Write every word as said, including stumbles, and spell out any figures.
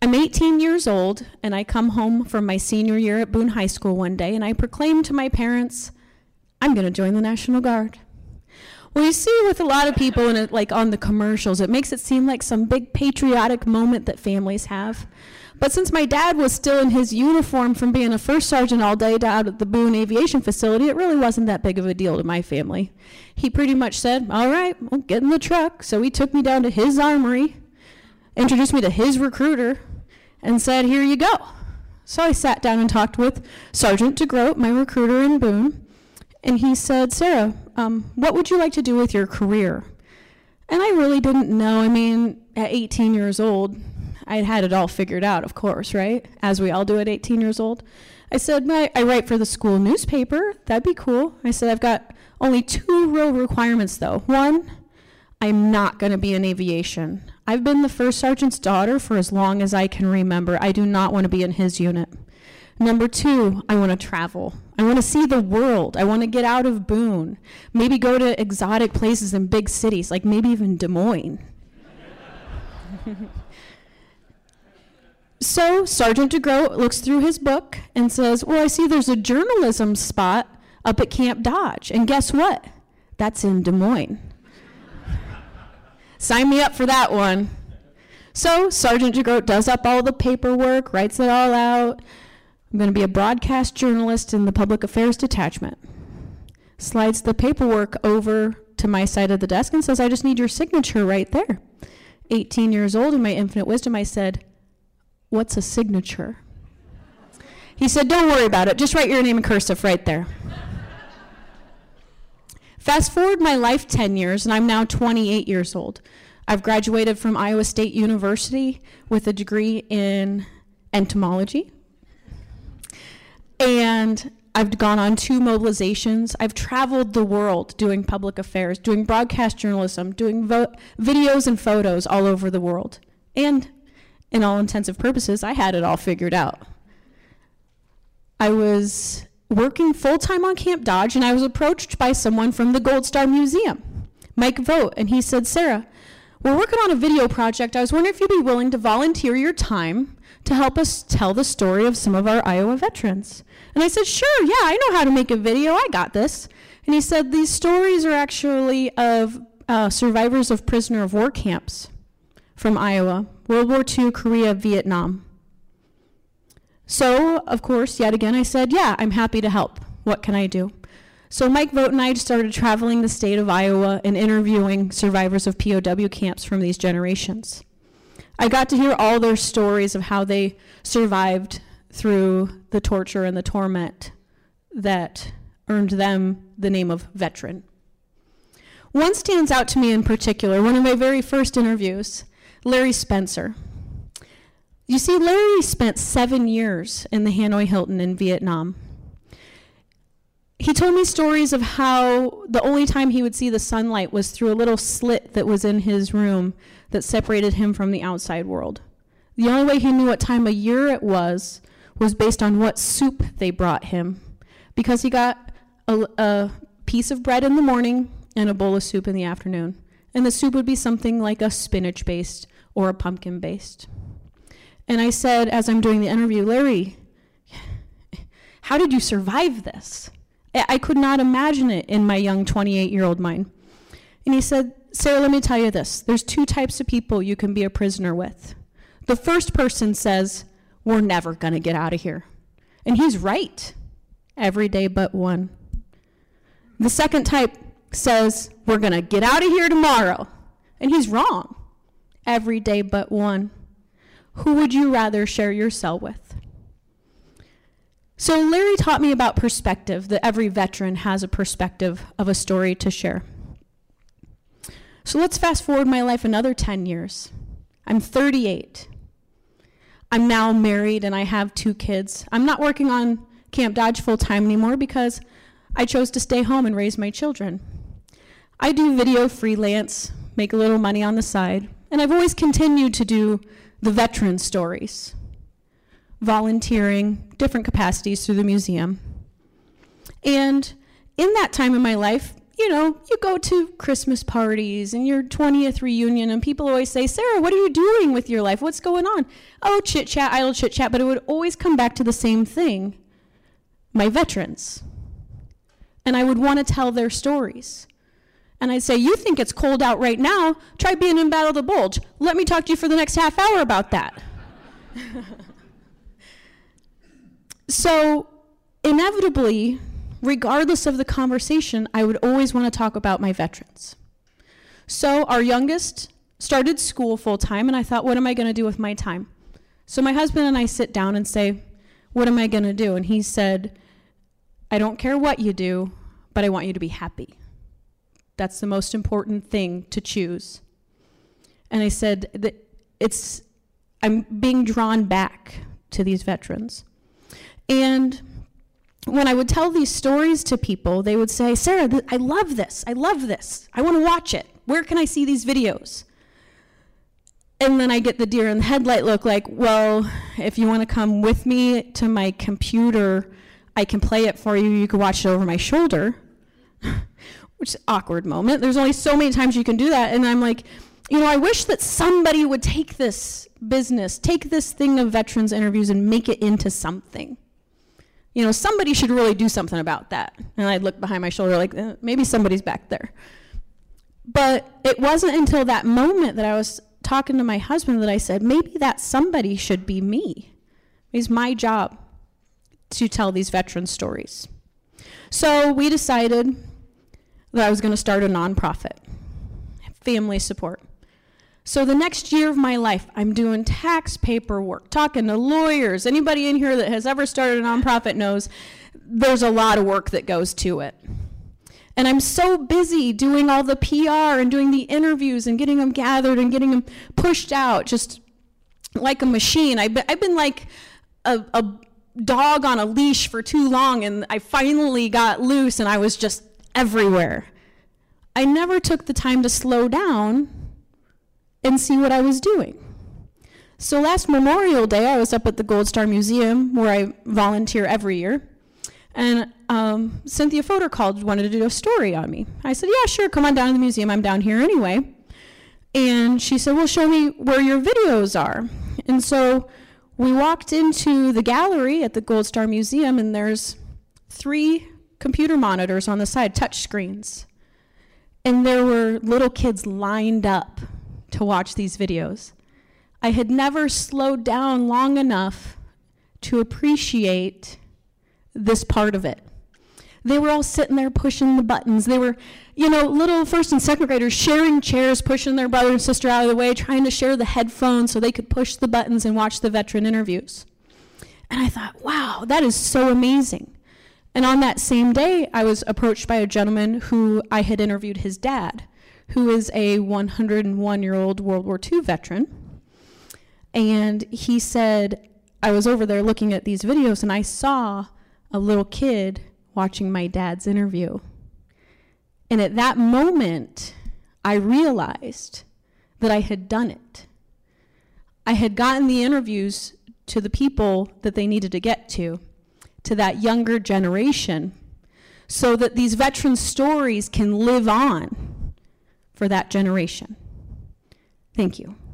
I'm eighteen years old, and I come home from my senior year at Boone High School one day, and I proclaim to my parents, I'm going to join the National Guard. Well, you see, with a lot of people, in it, like on the commercials, it makes it seem like some big patriotic moment that families have. But since my dad was still in his uniform from being a first sergeant all day down at the Boone Aviation Facility, it really wasn't that big of a deal to my family. He pretty much said, all right, we'll get in the truck. So he took me down to his armory, introduced me to his recruiter, and said, here you go. So I sat down and talked with Sergeant DeGroat, my recruiter in Boone, and he said, Sarah, um, what would you like to do with your career? And I really didn't know. I mean, at eighteen years old, I had it all figured out, of course, right? As we all do at eighteen years old. I said, I, I write for the school newspaper. That'd be cool. I said, I've got only two real requirements, though. One, I'm not going to be in aviation. I've been the first sergeant's daughter for as long as I can remember. I do not want to be in his unit. Number two, I want to travel. I want to see the world. I want to get out of Boone. Maybe go to exotic places in big cities, like maybe even Des Moines. So Sergeant DeGroat looks through his book and says, well, I see there's a journalism spot up at Camp Dodge. And guess what? That's in Des Moines. Sign me up for that one. So Sergeant DeGroat does up all the paperwork, writes it all out. I'm going to be a broadcast journalist in the public affairs detachment. Slides the paperwork over to my side of the desk and says, I just need your signature right there. eighteen years old, in my infinite wisdom, I said, what's a signature? He said, don't worry about it. Just write your name in cursive right there. Fast forward my life ten years, and I'm now twenty-eight years old. I've graduated from Iowa State University with a degree in entomology. And I've gone on two mobilizations. I've traveled the world doing public affairs, doing broadcast journalism, doing vo- videos and photos all over the world. And in all intents and purposes, I had it all figured out. I was working full-time on Camp Dodge, and I was approached by someone from the Gold Star Museum, Mike Vogt, and he said, Sarah, we're working on a video project. I was wondering if you'd be willing to volunteer your time to help us tell the story of some of our Iowa veterans. And I said, sure, yeah, I know how to make a video. I got this. And he said, these stories are actually of uh, survivors of prisoner of war camps from Iowa, World War Two, Korea, Vietnam. So, of course, yet again, I said, yeah, I'm happy to help. What can I do? So Mike Vogt and I started traveling the state of Iowa and interviewing survivors of P O W camps from these generations. I got to hear all their stories of how they survived through the torture and the torment that earned them the name of veteran. One stands out to me in particular, one of my very first interviews, Larry Spencer. You see, Larry spent seven years in the Hanoi Hilton in Vietnam. He told me stories of how the only time he would see the sunlight was through a little slit that was in his room that separated him from the outside world. The only way he knew what time of year it was was based on what soup they brought him, because he got a, a piece of bread in the morning and a bowl of soup in the afternoon. And the soup would be something like a spinach-based or a pumpkin-based. And I said, as I'm doing the interview, Larry, how did you survive this? I could not imagine it in my young twenty-eight-year-old mind. And he said, Sarah, let me tell you this. There's two types of people you can be a prisoner with. The first person says, we're never going to get out of here. And he's right, every day but one. The second type says, we're going to get out of here tomorrow. And he's wrong, every day but one. Who would you rather share your cell with? So Larry taught me about perspective, that every veteran has a perspective of a story to share. So let's fast forward my life another ten years. I'm thirty-eight. I'm now married and I have two kids. I'm not working on Camp Dodge full time anymore because I chose to stay home and raise my children. I do video freelance, make a little money on the side, and I've always continued to do the veteran stories, volunteering, different capacities through the museum. And in that time in my life, you know, you go to Christmas parties and your twentieth reunion, and people always say, Sarah, what are you doing with your life? What's going on? Oh, chit chat, idle chit chat. But it would always come back to the same thing, my veterans. And I would want to tell their stories. And I'd say, you think it's cold out right now? Try being in Battle of the Bulge. Let me talk to you for the next half hour about that. So inevitably, regardless of the conversation, I would always want to talk about my veterans. So our youngest started school full-time, and I thought, what am I going to do with my time? So my husband and I sit down and say, what am I going to do? And he said, I don't care what you do, but I want you to be happy. That's the most important thing to choose. And I said, that it's, I'm being drawn back to these veterans. And when I would tell these stories to people, they would say, Sarah, th- I love this, I love this. I wanna watch it. Where can I see these videos? And then I get the deer in the headlight look like, well, if you wanna come with me to my computer, I can play it for you, you can watch it over my shoulder. Which is an awkward moment. There's only so many times you can do that. And I'm like, you know, I wish that somebody would take this business, take this thing of veterans interviews and make it into something. You know, somebody should really do something about that. And I'd look behind my shoulder like, eh, maybe somebody's back there. But it wasn't until that moment that I was talking to my husband that I said, maybe that somebody should be me. It's my job to tell these veteran stories. So we decided that I was going to start a nonprofit, family support. So the next year of my life, I'm doing tax paperwork, talking to lawyers. Anybody in here that has ever started a nonprofit knows there's a lot of work that goes to it. And I'm so busy doing all the P R and doing the interviews and getting them gathered and getting them pushed out, just like a machine. I've been, I've been like a, a dog on a leash for too long, and I finally got loose and I was just everywhere. I never took the time to slow down and see what I was doing. So last Memorial Day, I was up at the Gold Star Museum where I volunteer every year. And um, Cynthia Fodor called, wanted to do a story on me. I said, yeah, sure, come on down to the museum. I'm down here anyway. And she said, well, show me where your videos are. And so we walked into the gallery at the Gold Star Museum, and there's three computer monitors on the side, touch screens. And there were little kids lined up to watch these videos. I had never slowed down long enough to appreciate this part of it. They were all sitting there pushing the buttons. They were, you know, little first and second graders sharing chairs, pushing their brother and sister out of the way, trying to share the headphones so they could push the buttons and watch the veteran interviews. And I thought, wow, that is so amazing. And on that same day, I was approached by a gentleman who I had interviewed his dad, who is a one hundred one year old World War Two veteran. And he said, I was over there looking at these videos and I saw a little kid watching my dad's interview. And at that moment, I realized that I had done it. I had gotten the interviews to the people that they needed to get to, to that younger generation, so that these veteran stories can live on for that generation. Thank you.